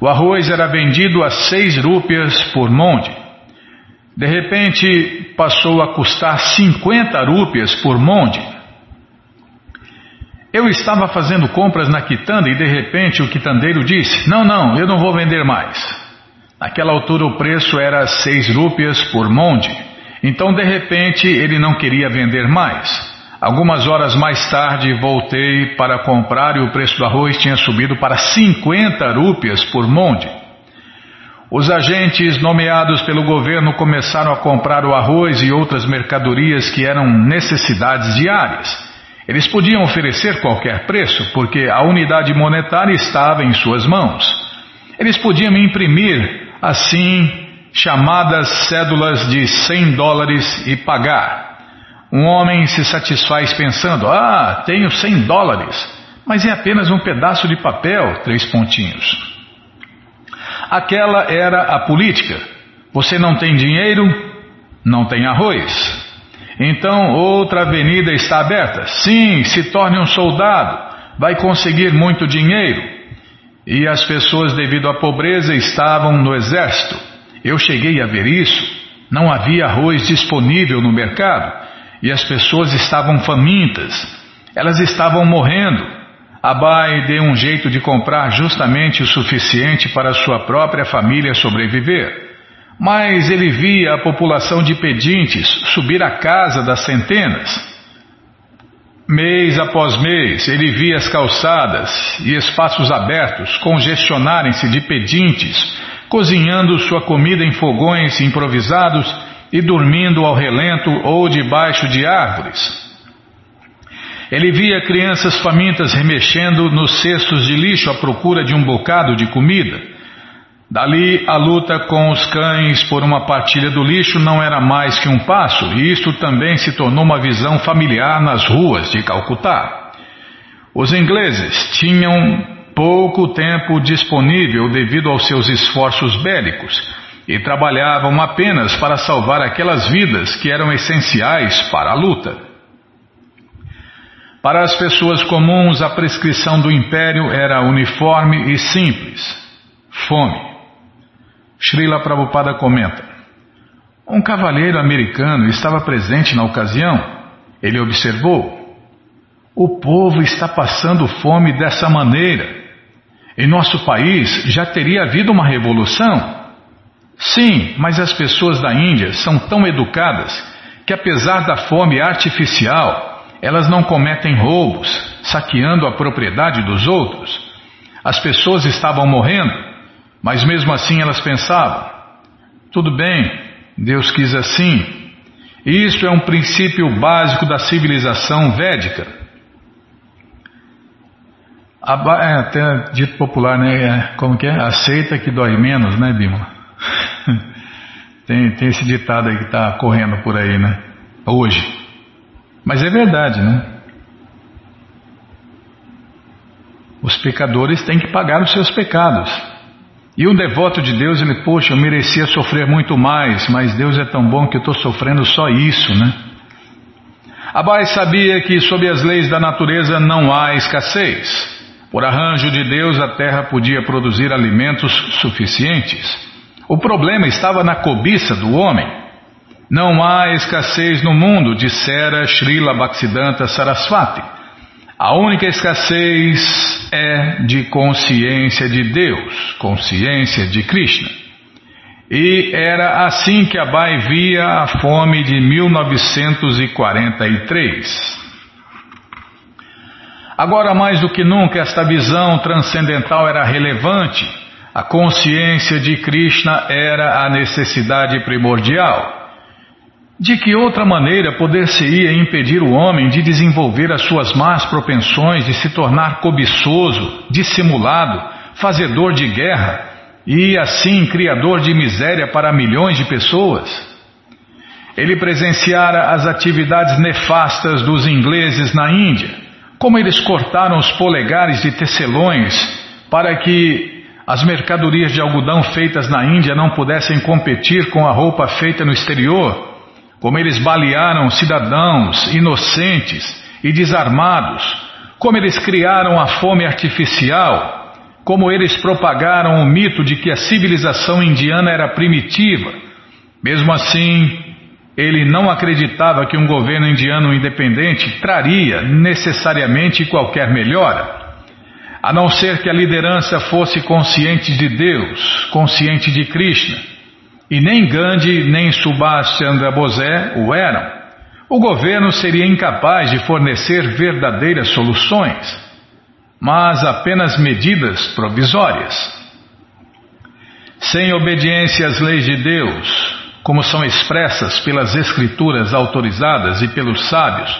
O arroz era vendido a 6 rúpias por monde. De repente, passou a custar 50 rúpias por monde. Eu estava fazendo compras na quitanda e, de repente, o quitandeiro disse: não, eu não vou vender mais. Naquela altura, o preço era 6 rúpias por monde. Então, de repente, ele não queria vender mais. Algumas horas mais tarde voltei para comprar e o preço do arroz tinha subido para 50 rúpias por monte. Os agentes nomeados pelo governo começaram a comprar o arroz e outras mercadorias que eram necessidades diárias. Eles podiam oferecer qualquer preço, porque a unidade monetária estava em suas mãos. Eles podiam imprimir, assim, chamadas cédulas de 100 dólares e pagar. Um homem se satisfaz pensando, tenho 100 dólares, mas é apenas um pedaço de papel, 3 pontinhos. Aquela era a política. Você não tem dinheiro, não tem arroz. Então outra avenida está aberta. Sim, se torne um soldado, vai conseguir muito dinheiro. E as pessoas, devido à pobreza, estavam no exército. Eu cheguei a ver isso. Não havia arroz disponível no mercado. E as pessoas estavam famintas, elas estavam morrendo. Abhay deu um jeito de comprar justamente o suficiente para sua própria família sobreviver. Mas ele via a população de pedintes subir a casa das centenas. Mês após mês, ele via as calçadas e espaços abertos congestionarem-se de pedintes, cozinhando sua comida em fogões improvisados e dormindo ao relento ou debaixo de árvores. Ele via crianças famintas remexendo nos cestos de lixo à procura de um bocado de comida. Dali, a luta com os cães por uma partilha do lixo não era mais que um passo, e isto também se tornou uma visão familiar nas ruas de Calcutá. Os ingleses tinham pouco tempo disponível devido aos seus esforços bélicos, e trabalhavam apenas para salvar aquelas vidas que eram essenciais para a luta. Para as pessoas comuns, a prescrição do império era uniforme e simples: fome. Srila Prabhupada comenta: um cavaleiro americano estava presente na ocasião. Ele observou: o povo está passando fome dessa maneira. Em nosso país já teria havido uma revolução. Sim, mas as pessoas da Índia são tão educadas que, apesar da fome artificial, elas não cometem roubos, saqueando a propriedade dos outros. As pessoas estavam morrendo, mas mesmo assim elas pensavam: tudo bem, Deus quis assim. Isso é um princípio básico da civilização védica. Até dito popular, né? Como que é? Aceita que dói menos, né, Bima? Tem esse ditado aí que está correndo por aí, né? Hoje. Mas é verdade, né? Os pecadores têm que pagar os seus pecados. E o devoto de Deus, ele, poxa, eu merecia sofrer muito mais, mas Deus é tão bom que eu estou sofrendo só isso, né? Abhay sabia que sob as leis da natureza não há escassez. Por arranjo de Deus, a terra podia produzir alimentos suficientes. O problema estava na cobiça do homem. Não há escassez no mundo, dissera Srila Bhaktisiddhanta Sarasvati. A única escassez é de consciência de Deus, consciência de Krishna. E era assim que Abhay via a fome de 1943. Agora, mais do que nunca, esta visão transcendental era relevante. A consciência de Krishna era a necessidade primordial. De que outra maneira poder-se-ia impedir o homem de desenvolver as suas más propensões, de se tornar cobiçoso, dissimulado, fazedor de guerra e, assim, criador de miséria para milhões de pessoas? Ele presenciara as atividades nefastas dos ingleses na Índia, como eles cortaram os polegares de tecelões para que as mercadorias de algodão feitas na Índia não pudessem competir com a roupa feita no exterior, como eles balearam cidadãos inocentes e desarmados, como eles criaram a fome artificial, como eles propagaram o mito de que a civilização indiana era primitiva. Mesmo assim, ele não acreditava que um governo indiano independente traria necessariamente qualquer melhora, a não ser que a liderança fosse consciente de Deus, consciente de Krishna. E nem Gandhi nem Subhas Chandra Bose o eram. o governo seria incapaz de fornecer verdadeiras soluções, mas apenas medidas provisórias. Sem obediência às leis de Deus, como são expressas pelas escrituras autorizadas e pelos sábios,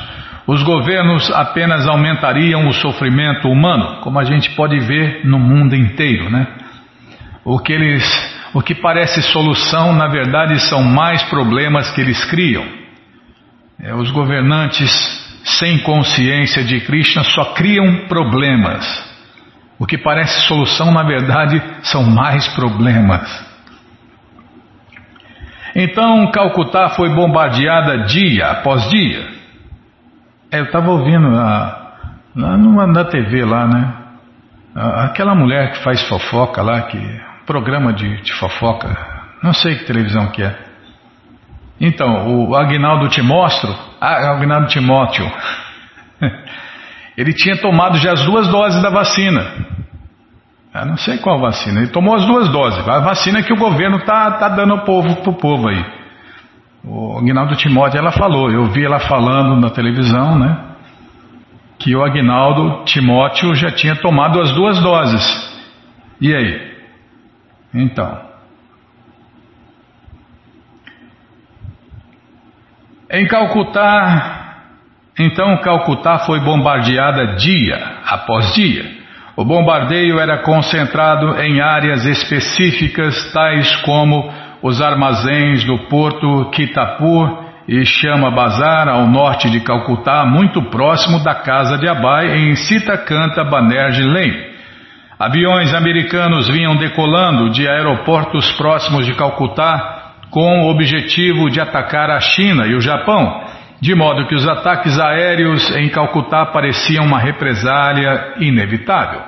os governos apenas aumentariam o sofrimento humano, como a gente pode ver no mundo inteiro, né? O que parece solução, na verdade, são mais problemas que eles criam. Os governantes sem consciência de Krishna só criam problemas. O que parece solução, na verdade, são mais problemas. Então, Calcutá foi bombardeada dia após dia. Eu estava ouvindo na TV lá, né? Aquela mulher que faz fofoca lá, programa de fofoca, não sei que televisão que é. Então, o Aguinaldo Timóteo, ele tinha tomado já as 2 doses da vacina. Eu não sei qual vacina, ele tomou as 2 doses, a vacina que o governo está dando para o povo aí. O Aguinaldo Timóteo, ela falou, eu vi ela falando na televisão, né, que o Aguinaldo Timóteo já tinha tomado as 2 doses. E aí? Então... Calcutá foi bombardeada dia após dia. O bombardeio era concentrado em áreas específicas, tais como os armazéns do porto Kitapur e Chama Bazar, ao norte de Calcutá, muito próximo da casa de Abhay, em Sitakanta Banerje Lane. Aviões americanos vinham decolando de aeroportos próximos de Calcutá, com o objetivo de atacar a China e o Japão, de modo que os ataques aéreos em Calcutá pareciam uma represália inevitável.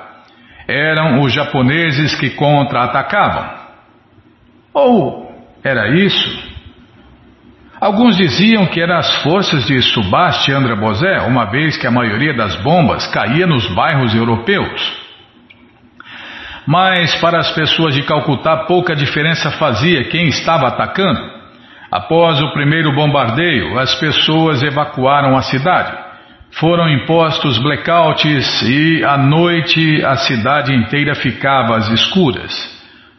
Eram os japoneses que contra-atacavam. Ou era isso? Alguns diziam que eram as forças de Subhas Chandra Bose, uma vez que a maioria das bombas caía nos bairros europeus. Mas para as pessoas de Calcutá pouca diferença fazia quem estava atacando. Após o primeiro bombardeio, as pessoas evacuaram a cidade. Foram impostos blackouts e à noite a cidade inteira ficava às escuras.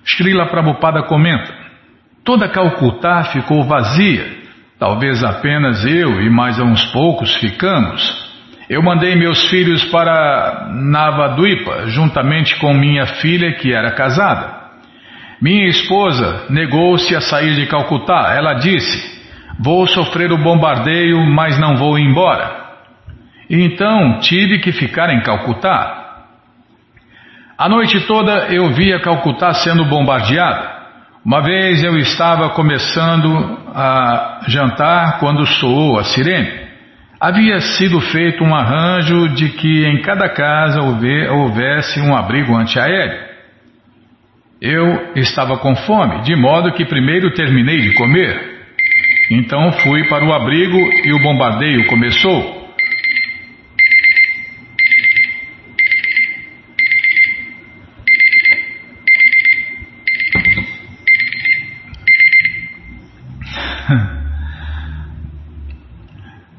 Shrila Prabhupada comenta: toda Calcutá ficou vazia, talvez apenas eu e mais uns poucos ficamos. Eu mandei meus filhos para Navaduipa, juntamente com minha filha que era casada. Minha esposa negou-se a sair de Calcutá. Ela disse: vou sofrer o bombardeio, mas não vou embora. Então tive que ficar em Calcutá. A noite toda eu via Calcutá sendo bombardeada. Uma vez eu estava começando a jantar quando soou a sirene. Havia sido feito um arranjo de que em cada casa houvesse um abrigo antiaéreo. Eu estava com fome, de modo que primeiro terminei de comer. Então fui para o abrigo e o bombardeio começou.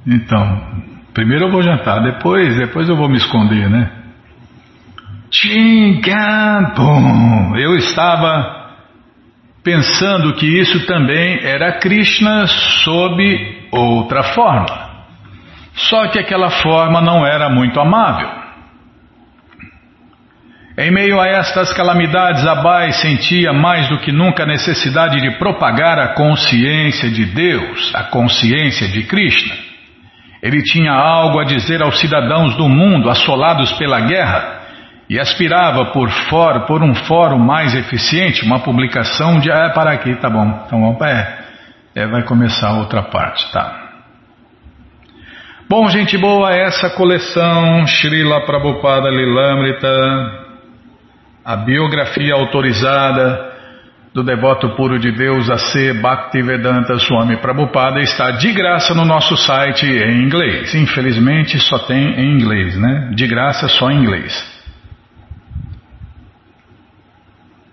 Então, primeiro eu vou jantar, depois eu vou me esconder, né? Tchim-cam-pum! Eu estava pensando que isso também era Krishna sob outra forma. Só que aquela forma não era muito amável. Em meio a estas calamidades, Abhay sentia mais do que nunca a necessidade de propagar a consciência de Deus, a consciência de Krishna. Ele tinha algo a dizer aos cidadãos do mundo assolados pela guerra e aspirava por um fórum mais eficiente, uma publicação de... para aqui, tá bom. Então, vai começar a outra parte, tá? Bom, gente boa, essa coleção Srila Prabhupada Lilamrita, a biografia autorizada do devoto puro de Deus A.C. Bhaktivedanta Swami Prabhupada, está de graça no nosso site em inglês. Infelizmente só tem em inglês, né? De graça só em inglês.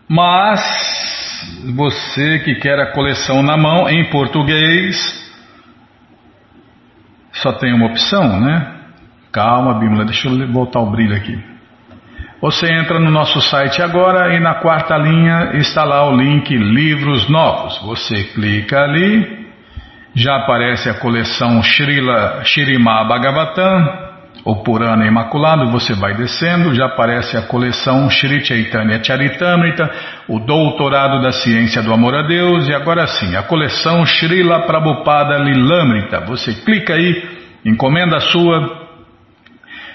Mas você que quer a coleção na mão em português, só tem uma opção, né? Calma, Bímola, deixa eu voltar o brilho aqui. Você entra no nosso site agora e na quarta linha está lá o link Livros Novos. Você clica ali, já aparece a coleção Śrīmad-Bhāgavatam, o Purana Imaculado, você vai descendo, já aparece a coleção Shri Chaitanya Charitamrita, o Doutorado da Ciência do Amor a Deus, e agora sim, a coleção Shrila Prabhupada Lilamrita. Você clica aí, encomenda a sua,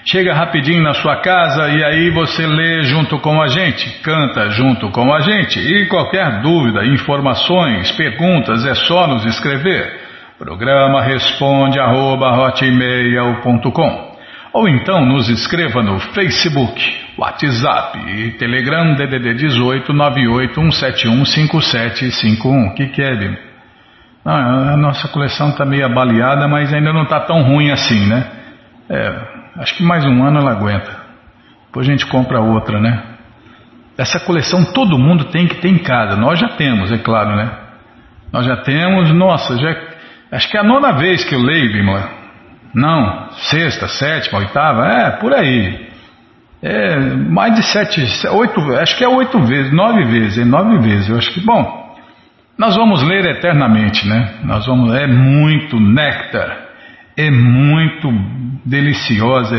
chega rapidinho na sua casa e aí você lê junto com a gente, canta junto com a gente, e qualquer dúvida, informações, perguntas, é só nos escrever. Programa responde@hotmail.com. Ou então nos escreva no Facebook, WhatsApp e Telegram DDD 18 981715751. O que é, Bim? Ah, a nossa coleção está meio abaleada, mas ainda não está tão ruim assim, né? Acho que mais um ano ela aguenta. Depois a gente compra outra, né? Essa coleção todo mundo tem que ter em casa. Nós já temos, é claro, né? Nós já temos, nossa, já... acho que é a 9ª vez que eu leio, Bimla. Não, 6ª, 7ª, 8ª, por aí. Mais de 7, 8, acho que é 8 vezes, 9 vezes, 9 vezes. Eu acho que, bom, nós vamos ler eternamente, né? Nós vamos, é muito néctar, é muito deliciosa,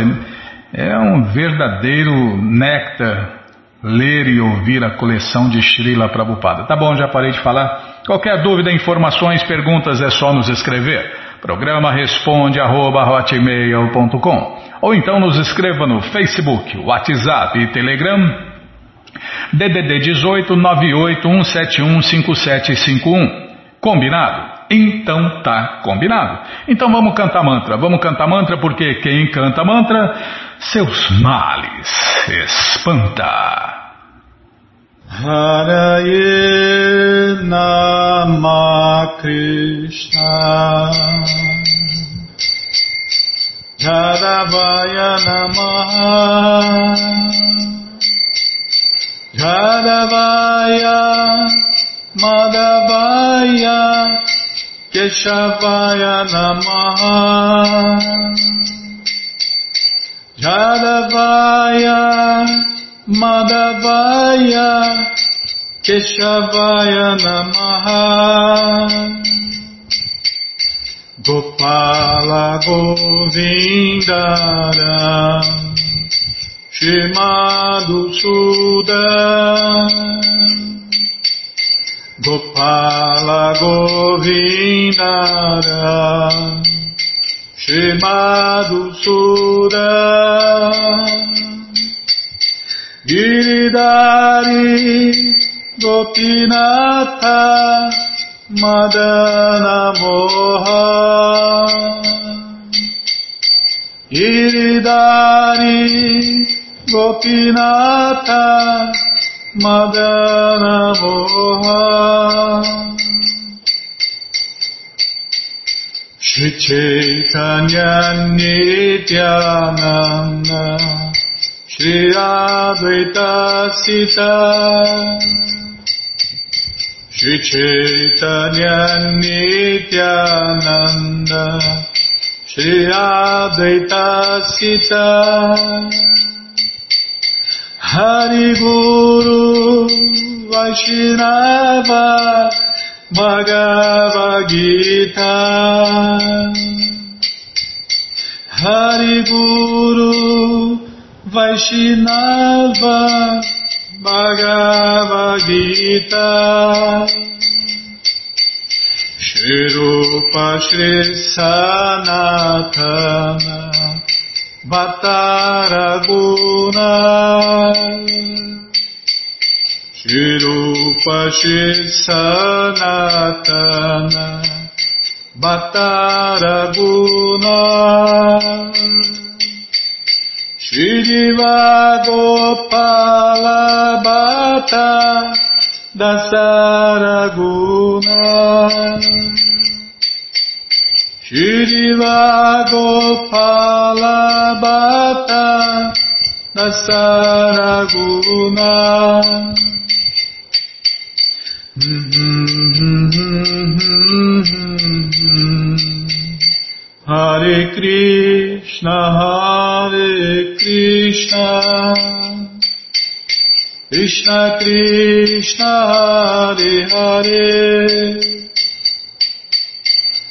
é um verdadeiro néctar ler e ouvir a coleção de Srila Prabhupada. Tá bom, já parei de falar. Qualquer dúvida, informações, perguntas, é só nos escrever. Programa responde@hotmail.com. Ou então nos escreva no Facebook, WhatsApp e Telegram DDD 18 981715751. Combinado? Então tá combinado. Então vamos cantar mantra, porque quem canta mantra, seus males espanta. Haraye Nama Krishna Jadavaya Namaha Jadavaya Madhavaya Keshavaya Namaha Jadavaya Madhavaya Keshavaya Namaha Gopala Govindara Shri Madhusudan Gopala Govindara Shri Madhusudan Giridhari Gopinatha Madana Moha Giridhari Gopinatha Madana Moha Shri Chaitanya Nityananda Shri Advaita Sita Shri Chaitanya Nityananda Shri Advaita Sita Hari Guru Vaishnava Bhagavad Gita Hari Guru Vaishnava Bhagavad Gita Shri Rupa Shri Sanatana Bhattara Guna Shri Rupa Shri Sanatana Bhattara Guna Shri Jiva Gopala Bhatta Dasaraguna Shri Jiva Gopala Bhatta Dasaraguna Hare Krishna, Hare Krishna, Krishna Krishna, Hare Hare,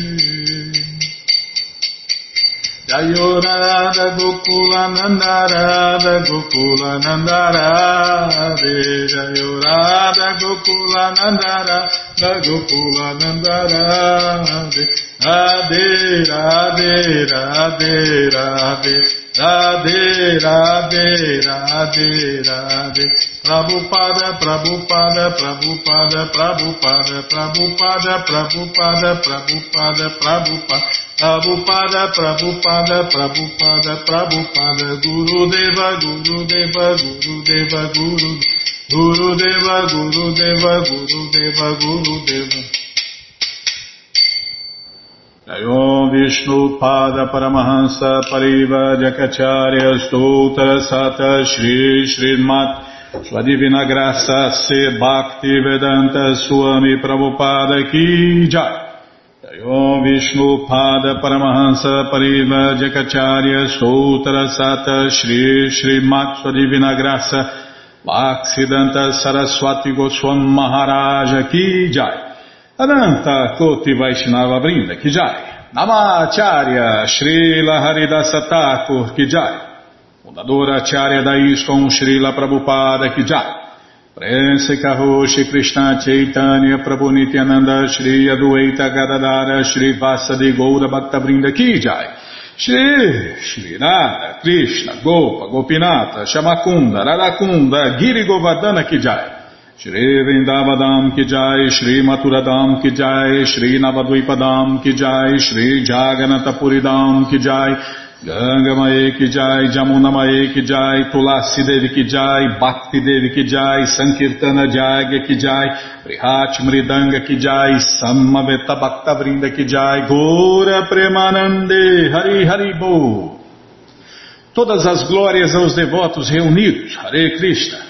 Jayo Radha Gokula Nanda Radha Gokula Nanda Radhe, Jayo Radha Gokula Nanda Radha Gokula Nanda Radhe, Radhe Radhe Radhe Radhe, Radhe Radhe Radhe Radhe, Prabhupada, Prabhupada, Prabhupada, Prabhupada, Prabhupada, Prabhupada, Prabhupada, Prabhupada, Prabhupada, Prabhupada, Prabhupada, Prabhupada, Guru Deva, Guru Deva, Guru Deva, Guru, Guru Deva, Guru Deva, Guru Deva, Guru Deva. Jayom Vishnu Pada Paramahansa Pariva Jakacharya Stotara Sata Shri Srimad Sua Divina Graça, A.C. Bhaktivedanta Swami Prabhupada Ki Jai. Jayom Vishnu Pada Paramahansa Pariva Jakacharya Sotra Sata Shri Srimad Sua Divina Graça, Bhaksidanta Saraswati Goswami Maharaja Ki Jai. Adanta Koti Vaishnava Brinda Ki Jai. Namacharya Shrila Haridasas Thakur Ki Jai. Fundadora Acharya da ISKCON Shrila Prabhupada Ki Jai. Prense Karoshi Krishna Chaitanya Prabhu Nityananda Shri Adueita Gadadara Shri Vasadi Goura Bhaktavrinda Ki Jai. Shri Shri Nara Krishna Gopa Gopinata Shamakunda Radakunda Giri Govardhana Ki Jai. Shri Vrindavadam Ki Jai, Shri Maturadam Ki Jai, Shri Navaduipadam Ki Jai, Shri Jaganatapuridam Ki Jai, Ganga Mae Ki Jai, Jamuna Mae Ki Jai, Tulasi Devi Ki Jai, Bhakti Devi Ki Jai, Sankirtana Jagya Ki Jai, Prihat Mridanga Ki Jai, Samaveta Bhakta Vrinda Ki Jai, Gora Premanande, Hari Hari Bo. Todas as glórias aos devotos reunidos, Hare Krishna.